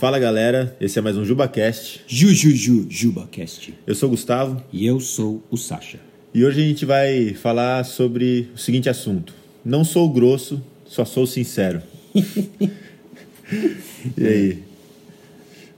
Fala galera, esse é mais um JubaCast. JubaCast. Eu sou o Gustavo. E eu sou o Sasha. E hoje a gente vai falar sobre o seguinte assunto: não sou grosso, só sou sincero. E aí?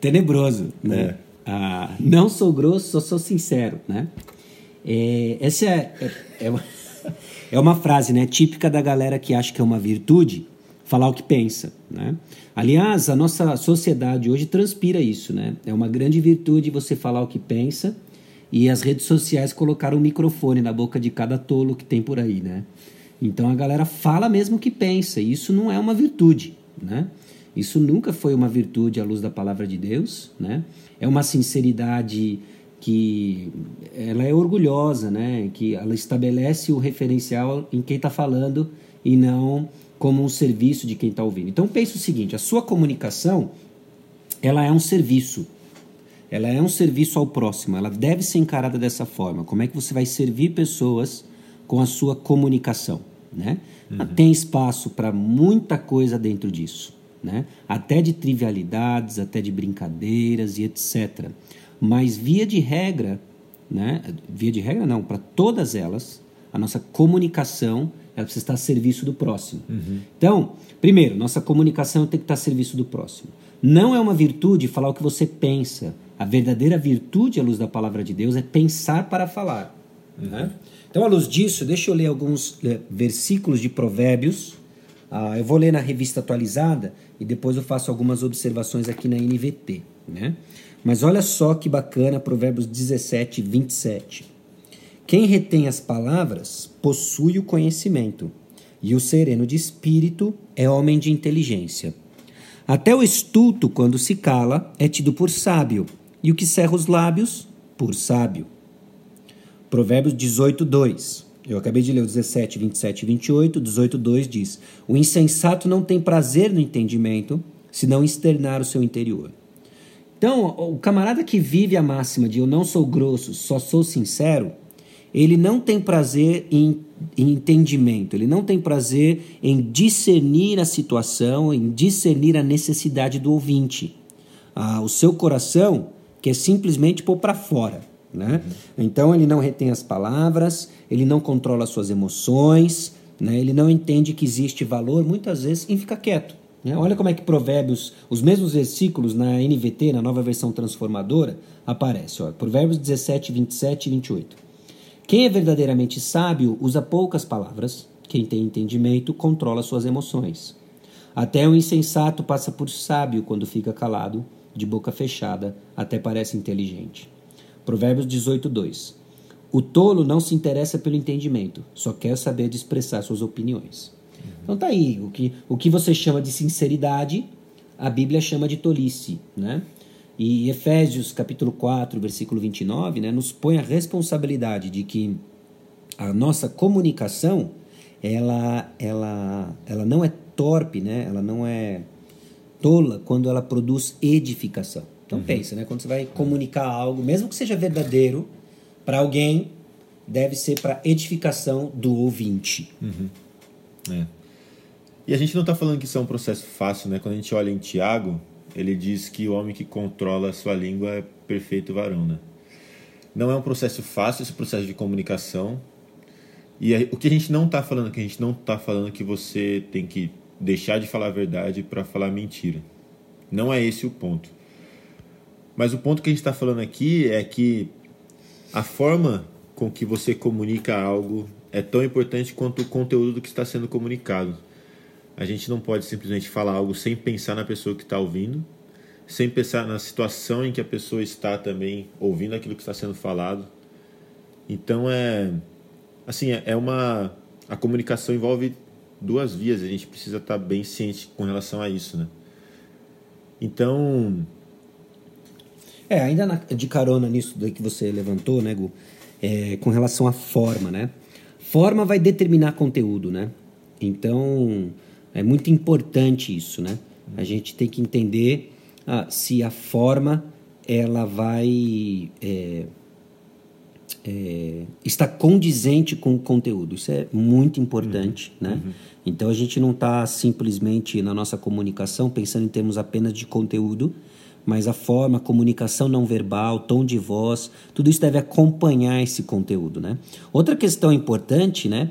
Tenebroso, né? Não sou grosso, só sou sincero, né? Essa é uma frase, né, típica da galera que acha que é uma virtude falar o que pensa, né? Aliás, a nossa sociedade hoje transpira isso, né? É uma grande virtude você falar o que pensa, e as redes sociais colocaram um microfone na boca de cada tolo que tem por aí, né? Então a galera fala mesmo o que pensa, e isso não é uma virtude, né? Isso nunca foi uma virtude à luz da palavra de Deus, né? É uma sinceridade que ela é orgulhosa, né? Que ela estabelece o referencial em quem está falando e não como um serviço de quem está ouvindo. Então pense o seguinte: a sua comunicação, ela é um serviço. Ela é um serviço ao próximo. Ela deve ser encarada dessa forma. Como é que você vai servir pessoas com a sua comunicação, né? Uhum. Tem espaço para muita coisa dentro disso, né? Até de trivialidades, até de brincadeiras e etc. Mas via de regra, né? Via de regra não, para todas elas, a nossa comunicação, ela precisa estar a serviço do próximo. Uhum. Então, primeiro, nossa comunicação tem que estar a serviço do próximo. Não é uma virtude falar o que você pensa. A verdadeira virtude à luz da palavra de Deus é pensar para falar, né? Então, à luz disso, deixa eu ler alguns versículos de Provérbios. Eu vou ler na Revista Atualizada e depois eu faço algumas observações aqui na NVT, né? Mas olha só que bacana, Provérbios 17, 27. Quem retém as palavras possui o conhecimento, e o sereno de espírito é homem de inteligência. Até o estulto, quando se cala, é tido por sábio, e o que cerra os lábios, por sábio. Provérbios 18, 2. Eu acabei de ler o 17, 27 e 28, 18, 2 diz: o insensato não tem prazer no entendimento, senão externar o seu interior. Então, o camarada que vive a máxima de eu não sou grosso, só sou sincero, ele não tem prazer em entendimento, ele não tem prazer em discernir a situação, em discernir a necessidade do ouvinte. O seu coração quer simplesmente pôr para fora, né? Uhum. Então ele não retém as palavras, ele não controla suas emoções, né? Ele não entende que existe valor, muitas vezes, em ficar quieto, né? Olha como é que Provérbios, os mesmos versículos na NVT, na nova versão transformadora, aparece. Ó, Provérbios 17, 27 e 28. Quem é verdadeiramente sábio usa poucas palavras, quem tem entendimento controla suas emoções. Até o insensato passa por sábio quando fica calado, de boca fechada, até parece inteligente. Provérbios 18, 2. O tolo não se interessa pelo entendimento, só quer saber de expressar suas opiniões. Uhum. Então tá aí, o que você chama de sinceridade, a Bíblia chama de tolice, né? E Efésios capítulo 4, versículo 29, né, nos põe a responsabilidade de que a nossa comunicação, ela não é torpe, né? Ela não é tola quando ela produz edificação. Então pensa, né? Quando você vai comunicar algo, mesmo que seja verdadeiro, para alguém, deve ser para edificação do ouvinte. Uhum. É. E a gente não está falando que isso é um processo fácil, né? Quando a gente olha em Tiago, ele diz que o homem que controla a sua língua é perfeito varão, né? Não é um processo fácil esse processo de comunicação. E o que a gente não está falando, que a gente não está falando que você tem que deixar de falar a verdade para falar mentira. Não é esse o ponto. Mas o ponto que a gente está falando aqui é que a forma com que você comunica algo é tão importante quanto o conteúdo do que está sendo comunicado. A gente não pode simplesmente falar algo sem pensar na pessoa que está ouvindo, sem pensar na situação em que a pessoa está também ouvindo aquilo que está sendo falado. Então a comunicação envolve duas vias, a gente precisa estar bem ciente com relação a isso, né? Então ainda de carona nisso daí que você levantou, né, Gu? Com relação à forma, né? Forma vai determinar conteúdo, né? Então, é muito importante isso, né? A gente tem que entender se a forma, ela vai estar condizente com o conteúdo. Isso é muito importante, né? Uhum. Então, a gente não está simplesmente na nossa comunicação pensando em termos apenas de conteúdo, mas a forma, a comunicação não verbal, tom de voz, tudo isso deve acompanhar esse conteúdo, né? Outra questão importante, né,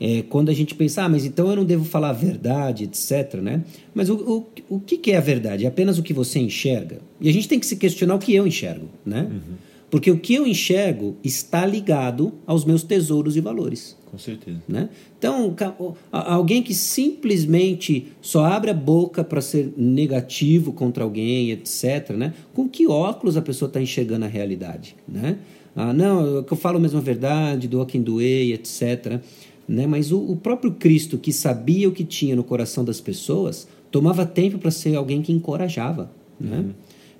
é quando a gente pensa, mas então eu não devo falar a verdade, etc, né? Mas o que é a verdade? É apenas o que você enxerga? E a gente tem que se questionar o que eu enxergo, né? Uhum. Porque o que eu enxergo está ligado aos meus tesouros e valores. Com certeza. Né? Então, alguém que simplesmente só abre a boca para ser negativo contra alguém, etc., né? Com que óculos a pessoa está enxergando a realidade? Né? Ah, não, eu falo a mesma verdade, doa quem doei, etc. Né? Mas o próprio Cristo, que sabia o que tinha no coração das pessoas, tomava tempo para ser alguém que encorajava, né?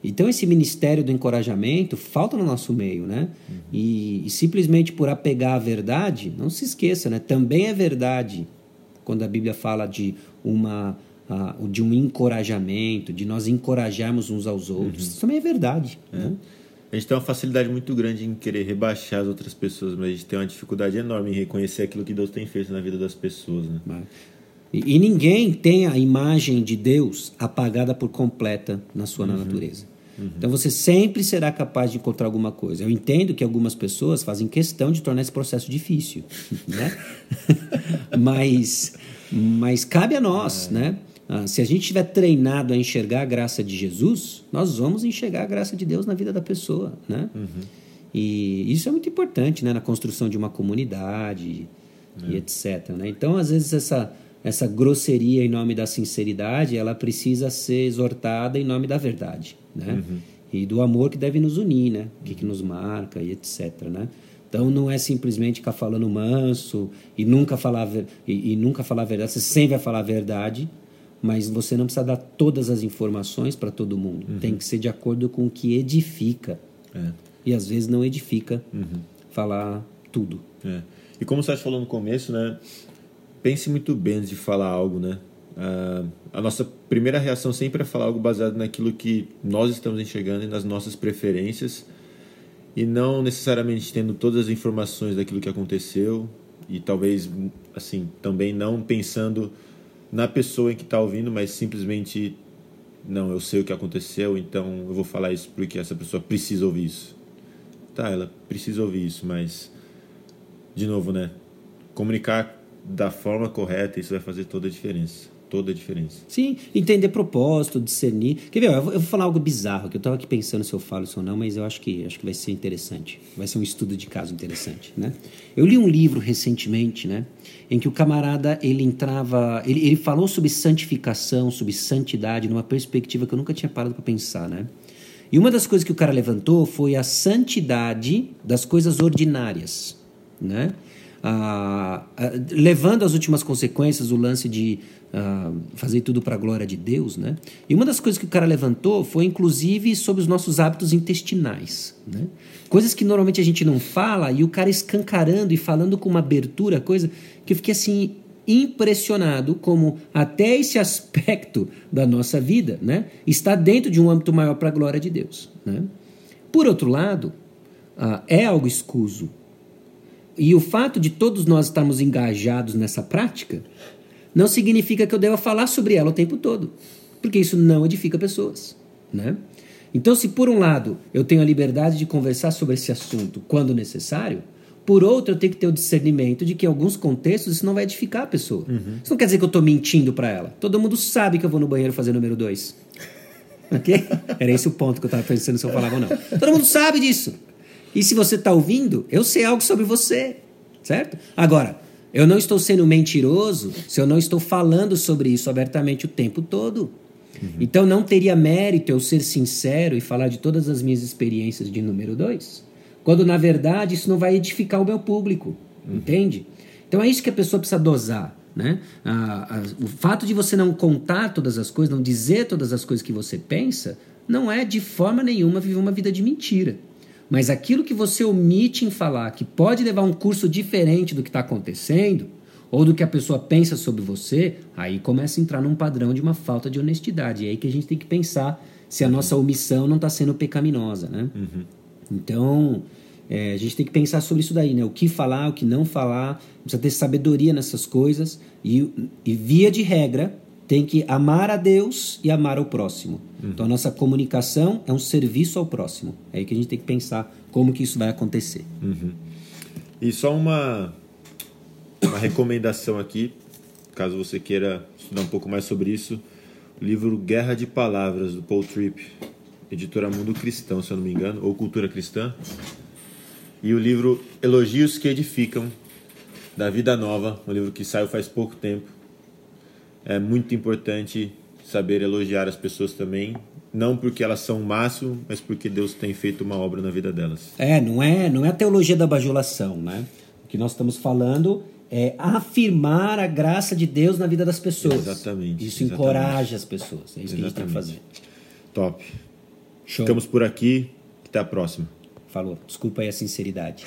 Então, esse ministério do encorajamento falta no nosso meio, né? Uhum. E simplesmente por apegar à verdade, não se esqueça, né? Também é verdade quando a Bíblia fala de um encorajamento, de nós encorajarmos uns aos outros. Uhum. Isso também é verdade, né? A gente tem uma facilidade muito grande em querer rebaixar as outras pessoas, mas a gente tem uma dificuldade enorme em reconhecer aquilo que Deus tem feito na vida das pessoas, né? Mas... E ninguém tem a imagem de Deus apagada por completa na sua natureza. Uhum. Então você sempre será capaz de encontrar alguma coisa. Eu entendo que algumas pessoas fazem questão de tornar esse processo difícil, né? mas cabe a nós, né? Se a gente estiver treinado a enxergar a graça de Jesus, nós vamos enxergar a graça de Deus na vida da pessoa, né? Uhum. E isso é muito importante, né? Na construção de uma comunidade e etc, né? Então, às vezes, essa grosseria em nome da sinceridade, ela precisa ser exortada em nome da verdade, né? Uhum. E do amor que deve nos unir, né? O que nos marca e etc, né? Então, não é simplesmente ficar falando manso e nunca falar a verdade. Você sempre vai falar a verdade, mas você não precisa dar todas as informações para todo mundo. Uhum. Tem que ser de acordo com o que edifica. É. E, às vezes, não edifica falar tudo. É. E como você falou no começo, né? Pense muito bem antes de falar algo, né? A nossa primeira reação sempre é falar algo baseado naquilo que nós estamos enxergando e nas nossas preferências, e não necessariamente tendo todas as informações daquilo que aconteceu, e talvez, assim, também não pensando na pessoa em que está ouvindo, mas simplesmente, não, eu sei o que aconteceu, então eu vou falar isso porque essa pessoa precisa ouvir isso. Tá, ela precisa ouvir isso, mas, de novo, né? Comunicar da forma correta, isso vai fazer toda a diferença. Toda a diferença. Sim, entender propósito, discernir. Quer ver? Eu vou falar algo bizarro, que eu estava aqui pensando se eu falo isso ou não, mas eu acho que vai ser interessante. Vai ser um estudo de caso interessante, né? Eu li um livro recentemente, né? Em que o camarada, ele entrava... Ele falou sobre santificação, sobre santidade, numa perspectiva que eu nunca tinha parado para pensar, né? E uma das coisas que o cara levantou foi a santidade das coisas ordinárias, né? Levando às últimas consequências o lance de fazer tudo para a glória de Deus, né? E uma das coisas que o cara levantou foi, inclusive, sobre os nossos hábitos intestinais, né? Coisas que normalmente a gente não fala, e o cara escancarando e falando com uma abertura, coisa que eu fiquei assim impressionado, como até esse aspecto da nossa vida, né, está dentro de um âmbito maior para a glória de Deus, né? Por outro lado, é algo escuso. E o fato de todos nós estarmos engajados nessa prática não significa que eu deva falar sobre ela o tempo todo, porque isso não edifica pessoas, né? Então, se por um lado eu tenho a liberdade de conversar sobre esse assunto quando necessário, por outro eu tenho que ter o discernimento de que em alguns contextos isso não vai edificar a pessoa. Uhum. Isso não quer dizer que eu estou mentindo para ela. Todo mundo sabe que eu vou no banheiro fazer número 2. Okay? Era esse o ponto que eu estava pensando se eu falava ou não. Todo mundo sabe disso. E se você está ouvindo, eu sei algo sobre você, certo? Agora, eu não estou sendo mentiroso se eu não estou falando sobre isso abertamente o tempo todo. Uhum. Então, não teria mérito eu ser sincero e falar de todas as minhas experiências de número 2, quando, na verdade, isso não vai edificar o meu público, entende? Então, é isso que a pessoa precisa dosar, né? O fato de você não contar todas as coisas, não dizer todas as coisas que você pensa, não é de forma nenhuma viver uma vida de mentira. Mas aquilo que você omite em falar, que pode levar um curso diferente do que está acontecendo, ou do que a pessoa pensa sobre você, aí começa a entrar num padrão de uma falta de honestidade. E é aí que a gente tem que pensar se a nossa omissão não está sendo pecaminosa, né? Uhum. Então, a gente tem que pensar sobre isso daí, né? O que falar, o que não falar. Precisa ter sabedoria nessas coisas. E via de regra, tem que amar a Deus e amar ao próximo. Então, a nossa comunicação é um serviço ao próximo. É aí que a gente tem que pensar como que isso vai acontecer. E só uma recomendação aqui, caso você queira estudar um pouco mais sobre isso, o livro Guerra de Palavras, do Paul Tripp, editora Mundo Cristão, se eu não me engano, ou Cultura Cristã, e o livro Elogios que Edificam, da Vida Nova, um livro que saiu faz pouco tempo. É muito importante saber elogiar as pessoas também, não porque elas são o máximo, mas porque Deus tem feito uma obra na vida delas. Não é a teologia da bajulação, né? O que nós estamos falando é afirmar a graça de Deus na vida das pessoas. Exatamente. Isso encoraja as pessoas. É isso que a gente tem que fazer. Top. Show. Ficamos por aqui. Até a próxima. Falou. Desculpa aí a sinceridade.